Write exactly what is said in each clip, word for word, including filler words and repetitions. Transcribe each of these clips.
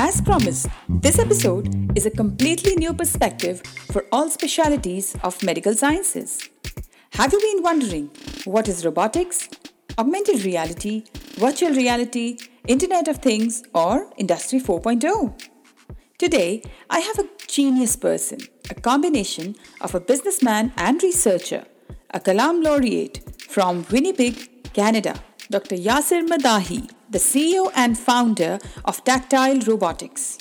As promised, this episode is a completely new perspective for all specialities of medical sciences. Have you been wondering what is robotics, augmented reality, virtual reality, Internet of Things or Industry four point oh? Today, I have a genius person, a combination of a businessman and researcher, a Killam Laureate from Winnipeg, Canada, Doctor Yaser Maddahi, the C E O and founder of Tactile Robotics.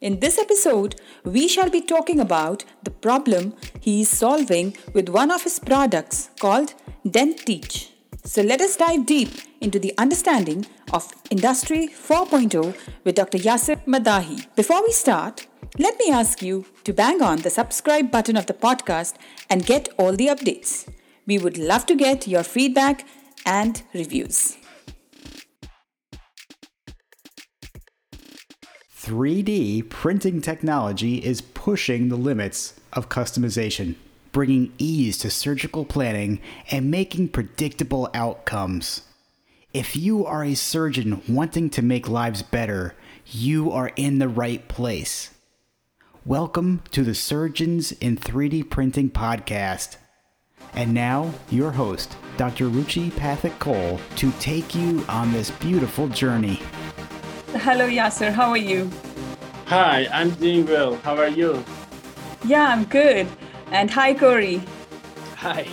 In this episode, we shall be talking about the problem he is solving with one of his products called DENTEACH. So let us dive deep into the understanding of Industry four point oh with Doctor Yaser Maddahi. Before we start, let me ask you to bang on the subscribe button of the podcast and get all the updates. We would love to get your feedback and reviews. three D printing technology is pushing the limits of customization, bringing ease to surgical planning and making predictable outcomes. If you are a surgeon wanting to make lives better, you are in the right place. Welcome to the Surgeons in three D Printing Podcast. And now, your host, Doctor Ruchi Pathak Cole, to take you on this beautiful journey. Hello, Yaser. How are you? Hi, I'm doing well. How are you? Yeah, I'm good. And hi, Corey. Hi.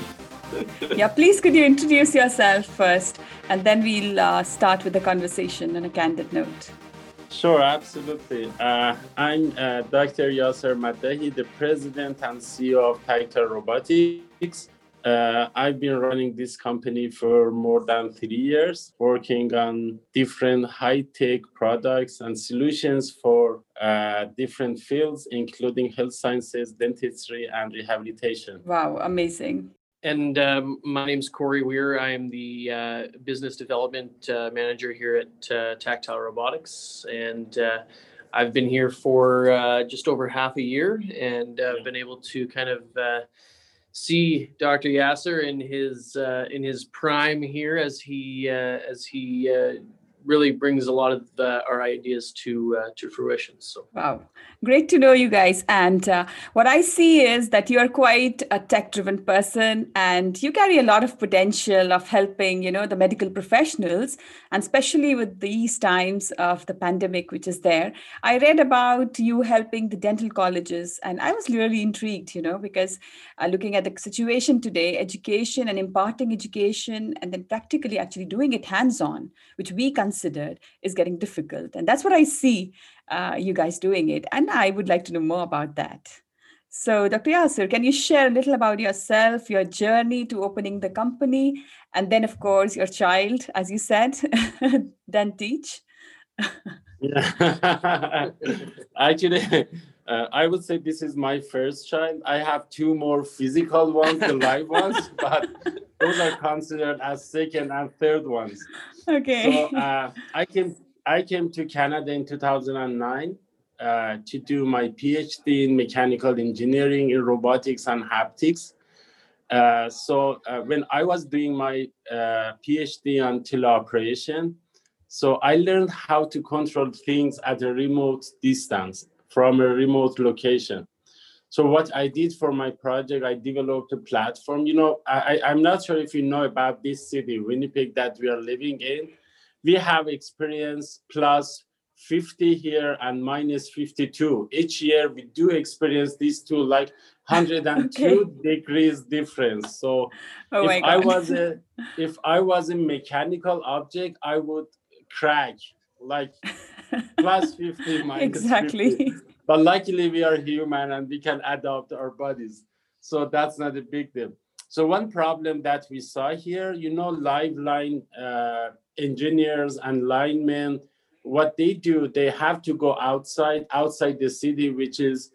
Yeah, please could you introduce yourself first, and then we'll uh, start with the conversation on a candid note. Sure, absolutely. Uh, I'm uh, Doctor Yaser Maddahi, the president and C E O of Tactile Robotics. Uh, I've been running this company for more than three years, working on different high-tech products and solutions for uh, different fields, including health sciences, dentistry, and rehabilitation. Wow, amazing. And um, my name's Corey Weir. I am the uh, business development uh, manager here at uh, Tactile Robotics, and uh, I've been here for uh, just over half a year, and I've uh, yeah. been able to kind of uh, see Doctor Yaser in his uh, in his prime here as he uh, as he uh, really brings a lot of uh, our ideas to uh, to fruition. So wow, great to know you guys. And uh, what I see is that you are quite a tech-driven person, and you carry a lot of potential of helping, you know, the medical professionals, and especially with these times of the pandemic which is there. I read about you helping the dental colleges, and I was really intrigued, you know, because uh, looking at the situation today, education and imparting education, and then practically actually doing it hands-on, which we consider Considered is getting difficult, and that's what I see uh, you guys doing it, and I would like to know more about that. So, Doctor Yaser, can you share a little about yourself, your journey to opening the company, and then, of course, your child, as you said, DENTEACH? Yeah. Actually, uh, I would say this is my first child. I have two more physical ones, the live ones, but those are considered as second and third ones. Okay. So uh, I came I came to Canada in two thousand nine uh, to do my PhD in mechanical engineering in robotics and haptics. Uh, so uh, when I was doing my uh, PhD on teleoperation, so I learned how to control things at a remote distance from a remote location. So what I did for my project, I developed a platform. You know, I, I'm not sure if you know about this city, Winnipeg, that we are living in. We have experienced plus fifty here and minus fifty-two. Each year we do experience these two, like one hundred two okay. degrees difference. So oh if I was a if I was a mechanical object, I would crack, like plus fifty minus exactly. fifty. But luckily, we are human and we can adapt our bodies. So that's not a big deal. So one problem that we saw here, you know, live line uh, engineers and linemen, what they do, they have to go outside, outside the city, which is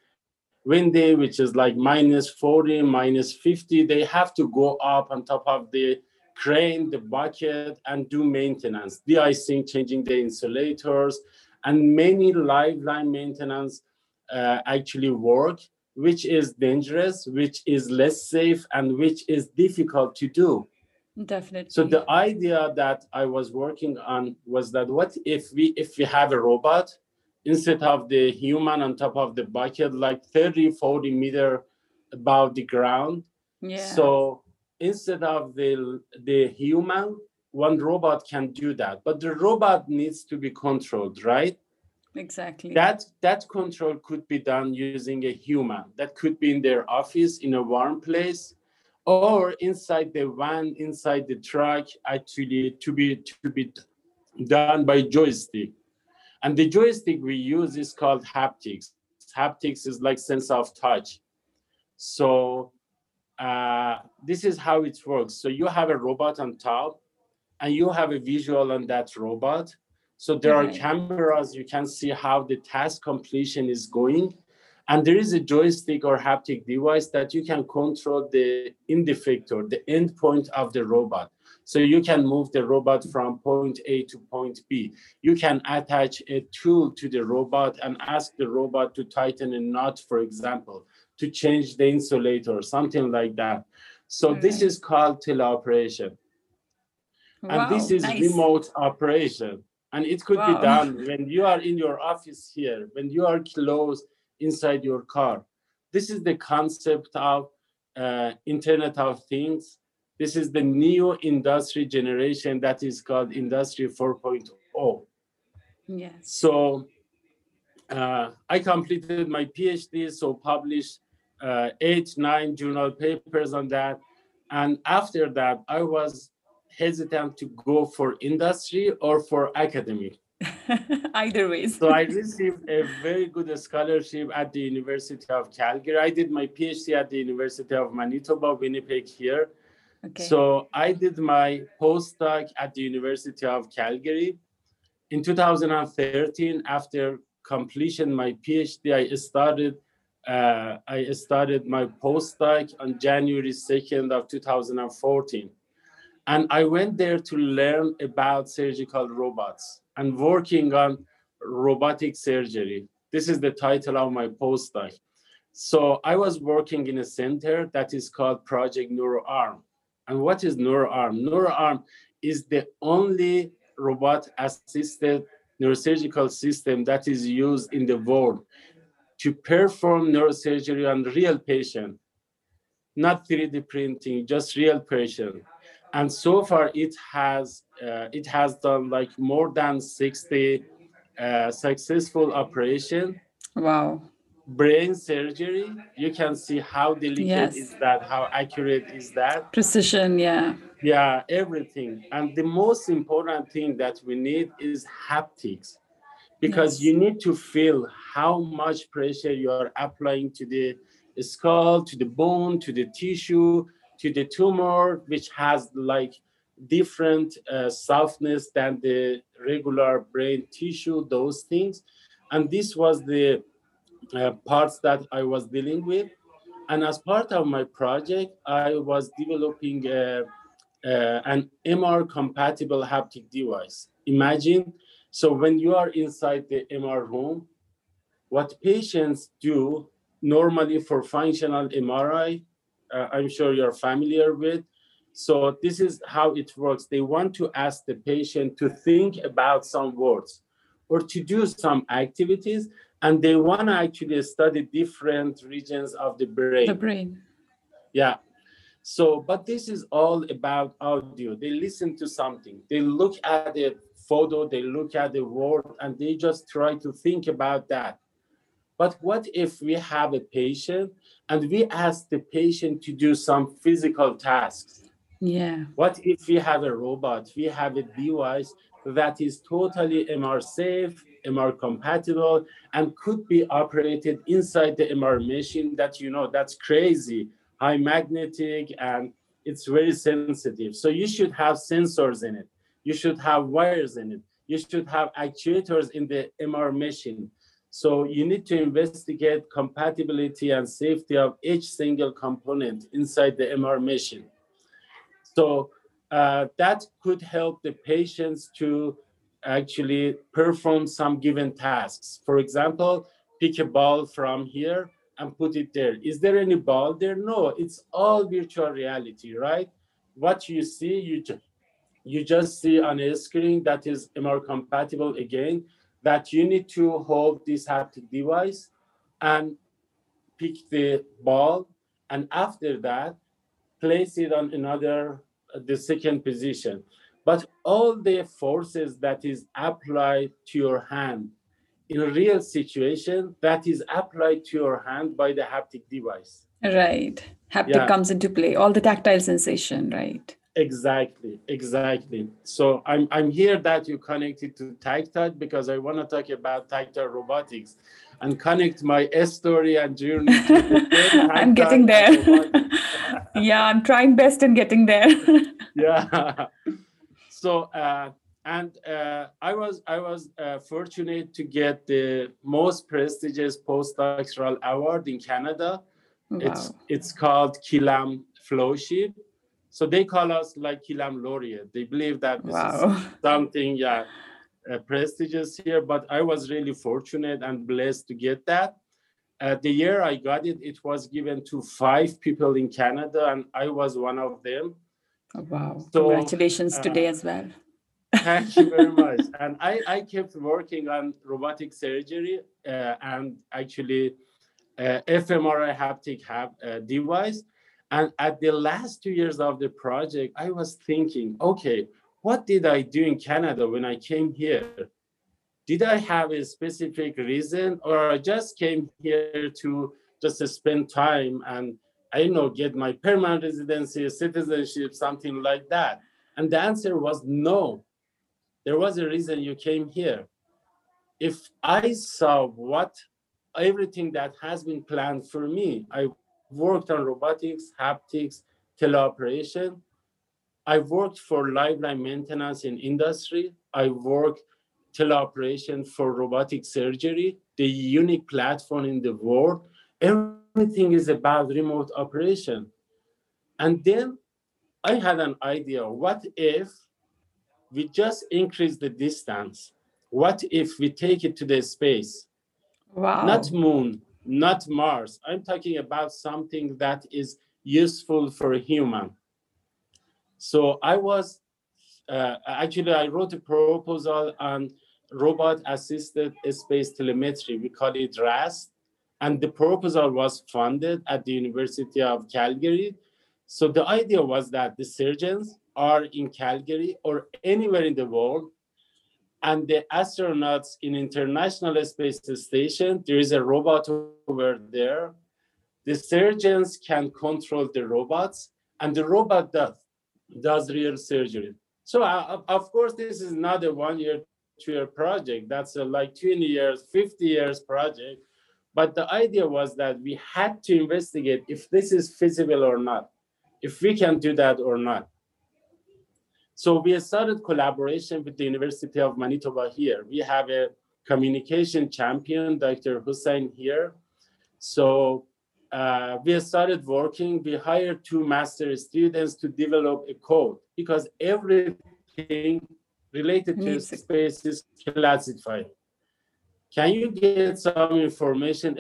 windy, which is like minus forty, minus fifty. They have to go up on top of the crane, the bucket, and do maintenance, de-icing, changing the insulators, and many live line maintenance. Uh, actually work, which is dangerous, which is less safe, and which is difficult to do. Definitely. So the idea that I was working on was that what if we if we have a robot instead of the human on top of the bucket, like thirty, forty meter above the ground. Yeah. So instead of the, the human, one robot can do that. But the robot needs to be controlled, right? Exactly. That that control could be done using a human. That could be in their office, in a warm place, or inside the van, inside the truck, actually to be to be done by joystick. And the joystick we use is called haptics. Haptics is like sense of touch. So uh, this is how it works. So you have a robot on top, and you have a visual on that robot. So there are cameras, you can see how the task completion is going. And there is a joystick or haptic device that you can control the indefector, the end point of the robot. So you can move the robot from point A to point B. You can attach a tool to the robot and ask the robot to tighten a nut, for example, to change the insulator, something like that. So okay. This is called teleoperation. Wow, and this is nice. Remote operation. And it could wow. be done when you are in your office here, when you are close inside your car. This is the concept of uh, Internet of Things. This is the new industry generation that is called Industry four point oh. Yes. So uh, I completed my PhD, so published uh, eight, nine journal papers on that. And after that, I was hesitant to go for industry or for academy. Either way. So I received a very good scholarship at the University of Calgary. I did my PhD at the University of Manitoba, Winnipeg here. Okay. So I did my postdoc at the University of Calgary. In two thousand thirteen, after completion my PhD, I started, uh, I started my postdoc on January second of two thousand fourteen. And I went there to learn about surgical robots and working on robotic surgery. This is the title of my postdoc. So I was working in a center that is called Project NeuroArm. And what is NeuroArm? NeuroArm is the only robot-assisted neurosurgical system that is used in the world to perform neurosurgery on real patients, not three D printing, just real patients. And so far, it has uh, it has done like more than sixty uh, successful operation. Wow! Brain surgery. You can see how delicate yes. is that, how accurate is that? Precision, yeah. Yeah, everything. And the most important thing that we need is haptics, because yes. you need to feel how much pressure you are applying to the skull, to the bone, to the tissue, to the tumor, which has like different uh, softness than the regular brain tissue, those things. And this was the uh, parts that I was dealing with. And as part of my project, I was developing a, a, an M R compatible haptic device. Imagine, so when you are inside the M R room, what patients do normally for functional M R I, Uh, I'm sure you're familiar with. So this is how it works. They want to ask the patient to think about some words or to do some activities, and they want to actually study different regions of the brain. The brain. Yeah. So, but this is all about audio. They listen to something. They look at a photo, they look at the word, and they just try to think about that. But what if we have a patient and we ask the patient to do some physical tasks? Yeah. What if we have a robot, we have a device that is totally M R safe, M R compatible, and could be operated inside the M R machine that, you know, that's crazy, high magnetic, and it's very sensitive. So you should have sensors in it. You should have wires in it. You should have actuators in the M R machine. So you need to investigate compatibility and safety of each single component inside the M R machine. So uh, that could help the patients to actually perform some given tasks. For example, pick a ball from here and put it there. Is there any ball there? No, it's all virtual reality, right? What you see, you, ju- you just see on a screen that is M R compatible again. that you need to hold this haptic device and pick the ball, and after that, place it on another, the second position. But all the forces that is applied to your hand in a real situation, that is applied to your hand by the haptic device. Right. Haptic yeah. comes into play, all the tactile sensation, right? Exactly, exactly. So I'm I'm here that you connected to tactile because I want to talk about tactile robotics and connect my story and journey to the I'm getting there. Yeah, I'm trying best in getting there. Yeah. So uh, and uh, I was I was uh, fortunate to get the most prestigious postdoctoral award in Canada. Wow. It's it's called Killam Flowship. So they call us like Killam Laureate. They believe that this wow. is something yeah, uh, prestigious here, but I was really fortunate and blessed to get that. Uh, the year I got it, it was given to five people in Canada, and I was one of them. Oh, wow. So, congratulations uh, today as well. Thank you very much. And I, I kept working on robotic surgery uh, and actually uh, fMRI haptic hab, uh, device. And at the last two years of the project, I was thinking, okay, what did I do in Canada when I came here? Did I have a specific reason, or I just came here to just spend time and, I don't know, get my permanent residency, citizenship, something like that? And the answer was no. There was a reason you came here. If I saw what everything that has been planned for me, I worked on robotics, haptics, teleoperation. I worked for lifeline maintenance in industry. I worked teleoperation for robotic surgery, the unique platform in the world. Everything is about remote operation. And then I had an idea, what if we just increase the distance? What if we take it to the space? Wow. Not moon, not Mars. I'm talking about something that is useful for a human. So I was, uh, actually, I wrote a proposal on robot-assisted space telemetry. We call it R A S T. And the proposal was funded at the University of Calgary. So the idea was that the surgeons are in Calgary or anywhere in the world, and the astronauts in International Space Station, there is a robot over there. The surgeons can control the robots, and the robot does, does real surgery. So uh, of course, this is not a one-year, two-year project. That's a like twenty years, fifty years project. But the idea was that we had to investigate if this is feasible or not, if we can do that or not. So we started collaboration with the University of Manitoba here. We have a communication champion, Doctor Hussain here. So uh, we started working. We hired two master students to develop a code because everything related to space is classified. Can you get some information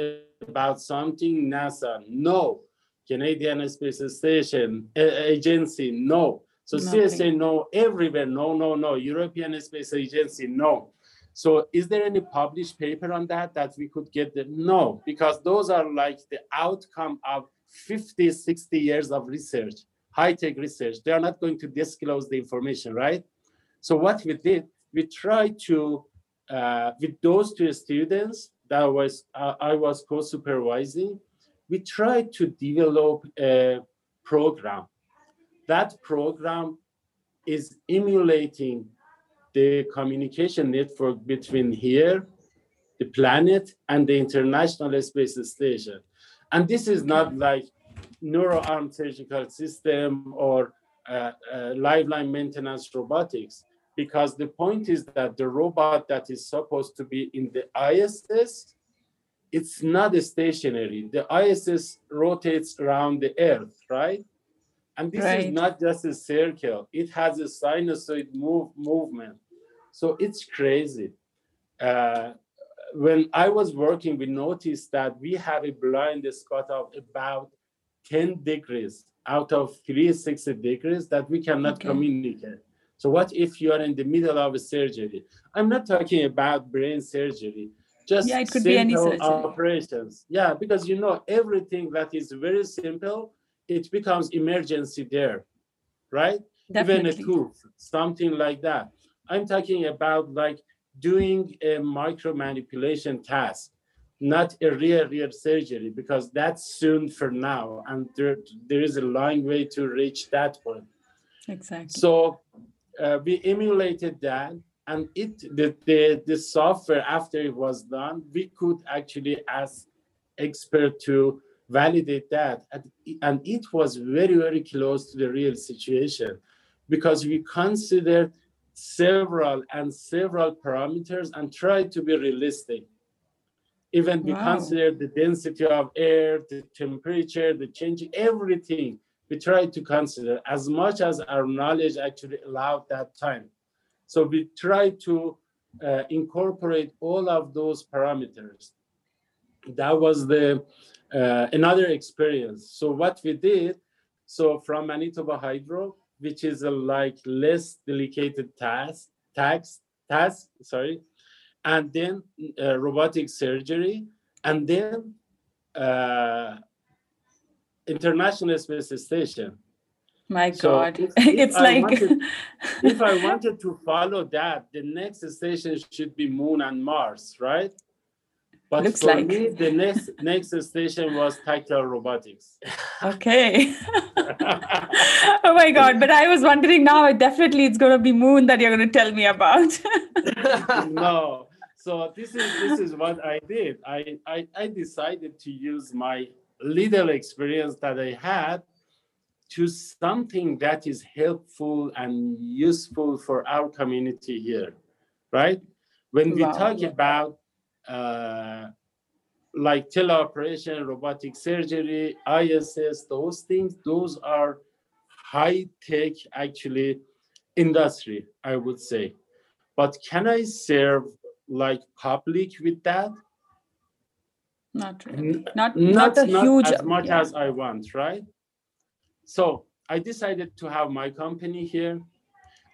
about something? NASA, no. Canadian Space Station, Agency, no. So nothing. C S A, no, everywhere, no, no, no. European Space Agency, no. So is there any published paper on that that we could get? The, no, because those are like the outcome of fifty, sixty years of research, high-tech research. They are not going to disclose the information, right? So what we did, we tried to, uh, with those two students that was uh, I was co-supervising, we tried to develop a program. That program is emulating the communication network between here, the planet, and the International Space Station. And this is not like NeuroArm surgical system or uh, uh, lifeline maintenance robotics, because the point is that the robot that is supposed to be in the I S S, it's not stationary. The I S S rotates around the Earth, right? And this right. is not just a circle. It has a sinusoid move, movement. So it's crazy. Uh, when I was working, we noticed that we have a blind spot of about ten degrees out of three hundred sixty degrees that we cannot okay. communicate. So what if you are in the middle of a surgery? I'm not talking about brain surgery, just yeah, it could be any surgery. Operations. Yeah, because you know, everything that is very simple, it becomes emergency there, right? Definitely. Even a tooth, something like that. I'm talking about like doing a micro manipulation task, not a real, real surgery, because that's soon for now. And there, there is a long way to reach that point. Exactly. So uh, we emulated that, and it the, the, the software, after it was done, we could actually ask expert to validate that. And, and it was very, very close to the real situation, because we considered several and several parameters and tried to be realistic. Even we wow. considered the density of air, the temperature, the change, everything. We tried to consider as much as our knowledge actually allowed that time. So we tried to uh, incorporate all of those parameters. That was the uh, another experience. So what we did, so from Manitoba Hydro, which is a like less delicate task, tax, task, sorry, and then uh, robotic surgery, and then uh, International Space Station. My so God, if, if it's I like... Wanted, if I wanted to follow that, the next station should be Moon and Mars, right? But Looks for like. me, the next next station was Tactile Robotics. Okay. Oh my God, but I was wondering now, definitely it's going to be Moon that you're going to tell me about. No. So this is this is what I did. I, I, I decided to use my little experience that I had to something that is helpful and useful for our community here, right? When we wow. talk about uh, like teleoperation, robotic surgery, I S S, those things, those are high-tech actually industry, I would say. But can I serve like public with that? Not really. Not, not, not, a not huge, as much yeah. as I want, right? So I decided to have my company here.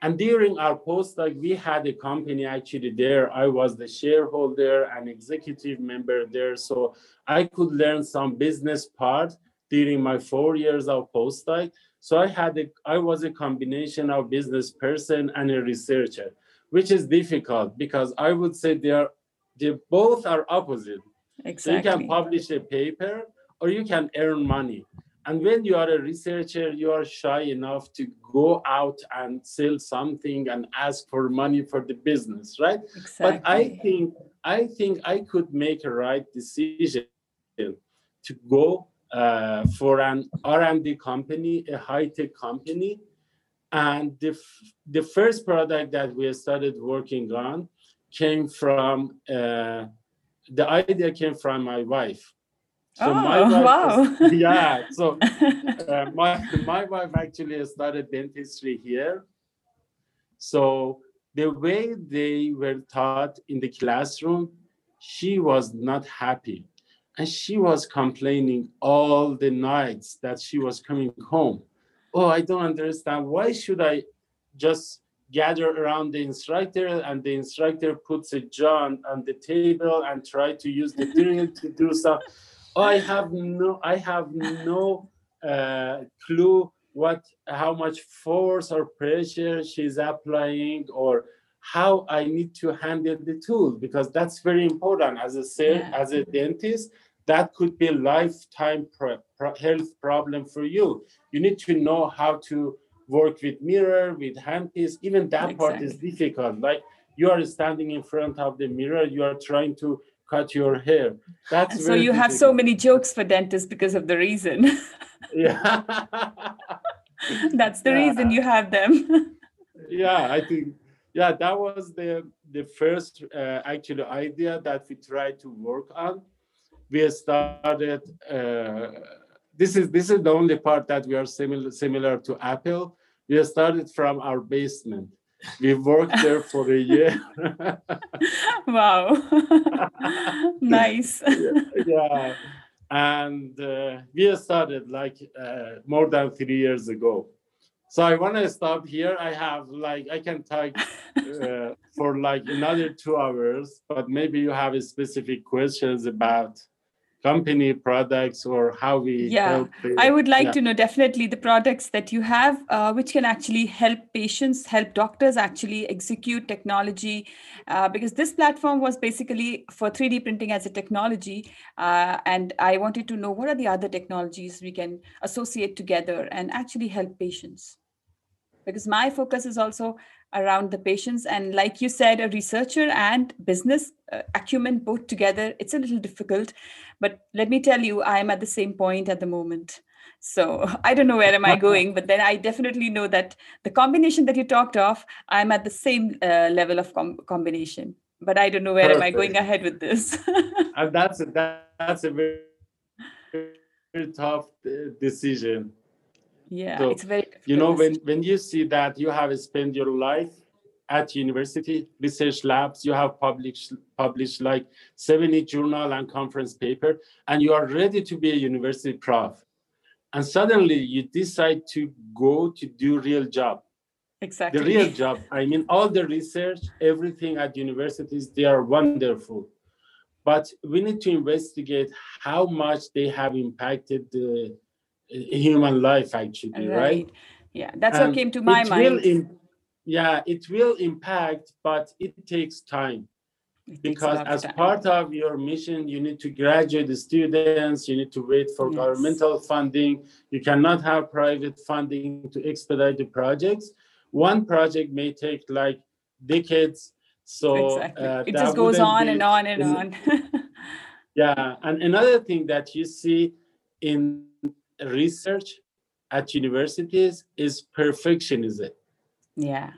And during our postdoc, we had a company actually there. I was the shareholder and executive member there. So I could learn some business part during my four years of postdoc. So I had a, I was a combination of business person and a researcher, which is difficult because I would say they are, they both are opposite. Exactly. So you can publish a paper or you can earn money. And when you are a researcher, you are shy enough to go out and sell something and ask for money for the business, right? Exactly. But I think I think I could make a right decision to go uh, for an R and D company, a high-tech company. And the, the first product that we started working on came from, uh, the idea came from my wife. So oh, my wife wow. was, yeah, so uh, my, my wife actually started dentistry here. So the way they were taught in the classroom, she was not happy. And she was complaining all the nights that she was coming home. Oh, I don't understand. Why should I just gather around the instructor and the instructor puts a jaw on, on the table and try to use the drill to do stuff? Oh, I have no, I have no uh, clue what, how much force or pressure she's applying, or how I need to handle the tool, because that's very important as a ser- yeah. as a dentist. That could be a lifetime pro- pro- health problem for you. You need to know how to work with mirror, with handpiece. Even that exactly. part is difficult. Like you are standing in front of the mirror, you are trying to cut your hair. That's so you difficult. Have so many jokes for dentists because of the reason. Yeah. That's the yeah. reason you have them. Yeah, I think, yeah, that was the, the first uh, actual idea that we tried to work on. We started, uh, this is this is the only part that we are similar, similar to Apple. We started from our basement. We worked there for a year. Wow. Nice. Yeah. yeah. And uh, we started like uh, more than three years ago. So I want to stop here. I have like, I can talk uh, for like another two hours, but maybe you have a specific questions about company products or how we yeah, help. I would like yeah. to know definitely the products that you have, uh, which can actually help patients, help doctors actually execute technology, uh, because this platform was basically for three D printing as a technology. Uh, and I wanted to know what are the other technologies we can associate together and actually help patients. Because my focus is also around the patients. And like you said, a researcher and business uh, acumen both together, it's a little difficult. But let me tell you, I'm at the same point at the moment. So I don't know where am I going, but then I definitely know that the combination that you talked of, I'm at the same uh, level of com- combination. But I don't know where Perfect. am I going ahead with this. And that's, that, that's a very, very tough decision. Yeah, so, it's very, you know, when, when you see that you have spent your life at university, research labs, you have published, published like seventy journal and conference paper, and you are ready to be a university prof. And suddenly you decide to go to do real job. Exactly. The real job. I mean, all the research, everything at universities, they are wonderful. But we need to investigate how much they have impacted the human life, actually, right? right? Yeah, that's um, what came to my it mind. Will Im- yeah, it will impact, but it takes time. It because takes as time. Part of your mission, you need to graduate the students, you need to wait for yes. governmental funding. You cannot have private funding to expedite the projects. One project may take like decades. So exactly. uh, it just goes on be, and on and on. Yeah, and another thing that you see in research at universities is perfectionism. Yeah.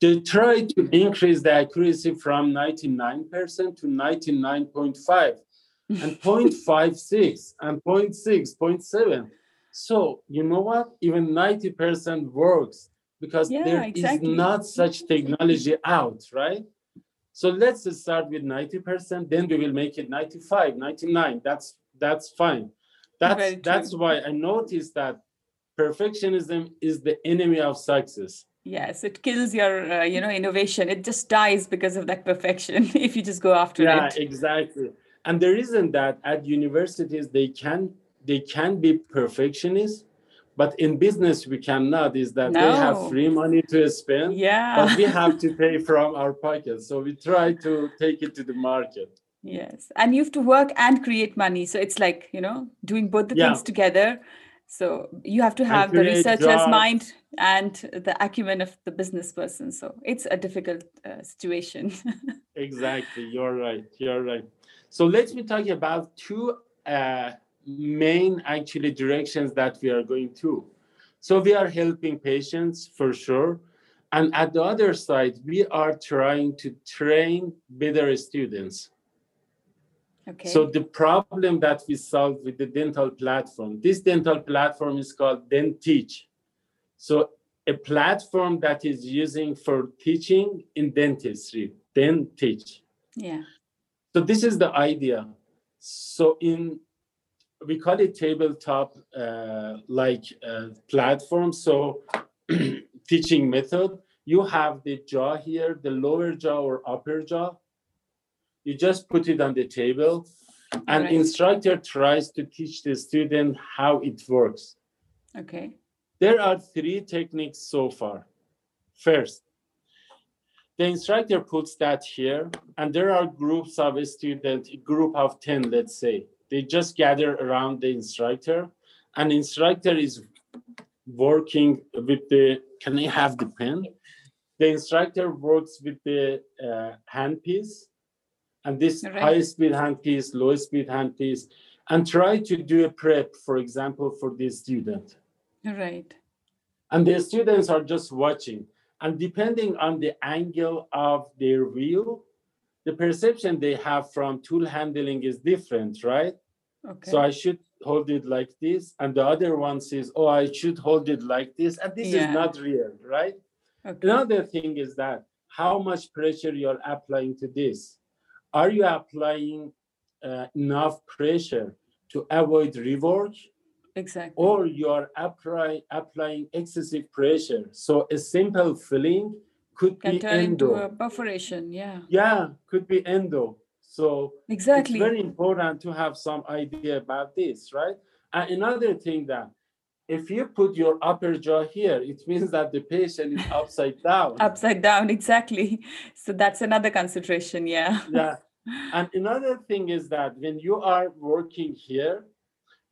They try to increase the accuracy from ninety-nine percent to ninety-nine point five and zero point five six and zero point six, zero point seven. So, you know what? Even ninety percent works because yeah, there exactly. is not such technology out, right? So let's start with ninety percent, then we will make it ninety-five, ninety-nine. That's that's fine. That's, that's why I noticed that perfectionism is the enemy of success. Yes, it kills your, uh, you know, innovation. It just dies because of that perfection if you just go after yeah, it. Yeah, exactly. And the reason that at universities, they can they can be perfectionists, but in business, we cannot is that no. they have free money to spend, yeah. but we have to pay from our pockets. So we try to take it to the market. Yes. And you have to work and create money. So it's like, you know, doing both the yeah. things together. So you have to have the researcher's jobs. Mind and the acumen of the business person. So it's a difficult uh, situation. Exactly. You're right. You're right. So let me talk about two uh, main actually directions that we are going to. So we are helping patients for sure. And at the other side, we are trying to train better students. Okay. So the problem that we solved with the dental platform, this dental platform is called DENTEACH. So a platform that is using for teaching in dentistry, DENTEACH. Yeah. So this is the idea. So in, we call it tabletop uh, like uh, platform. So teaching method, you have the jaw here, the lower jaw or upper jaw. You just put it on the table and right. instructor tries to teach the student how it works. Okay. There are three techniques so far. First, the instructor puts that here and there are groups of a student, a group of ten, let's say. They just gather around the instructor and instructor is working with the, can I have the pen? The instructor works with the uh, handpiece. And this right. high-speed handpiece, low-speed handpiece, and try to do a prep, for example, for this student. Right. And the students are just watching. And depending on the angle of their view, the perception they have from tool handling is different, right? Okay. So I should hold it like this. And the other one says, oh, I should hold it like this. And this yeah. is not real, right? Okay. Another thing is that how much pressure you're applying to this. Are you applying uh, enough pressure to avoid rework Exactly. Or you are apply, applying excessive pressure. So a simple filling could Can be turn endo. Into a perforation, yeah. Yeah, could be endo. So exactly. It's very important to have some idea about this, right? And another thing that if you put your upper jaw here, it means that the patient is upside down. Upside down, exactly. So that's another consideration, yeah. Yeah. And another thing is that when you are working here,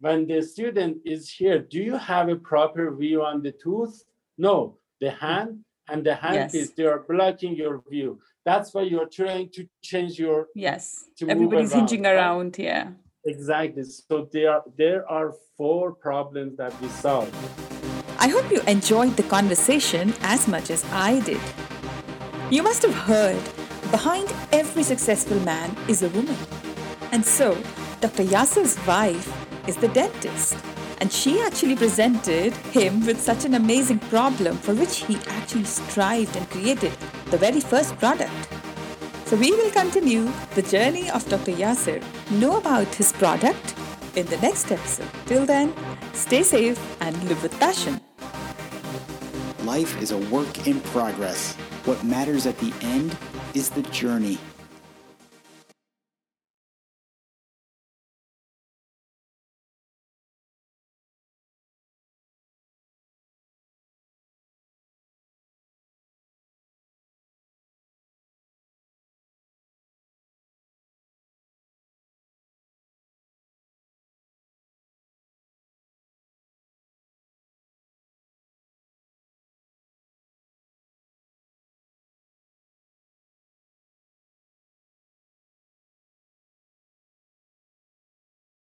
when the student is here, do you have a proper view on the tooth? No, the hand and the handpiece, yes. They are blocking your view. That's why you're trying to change your... Yes, to everybody's move around, hinging around, right? Yeah. Exactly. So there are, there are four problems that we solved. I hope you enjoyed the conversation as much as I did. You must have heard, behind every successful man is a woman. And so, Doctor Yaser's wife is the dentist. And she actually presented him with such an amazing problem for which he actually strived and created the very first product. So we will continue the journey of Doctor Yaser, know about his product in the next episode. Till then, stay safe and live with passion. Life is a work in progress. What matters at the end is the journey.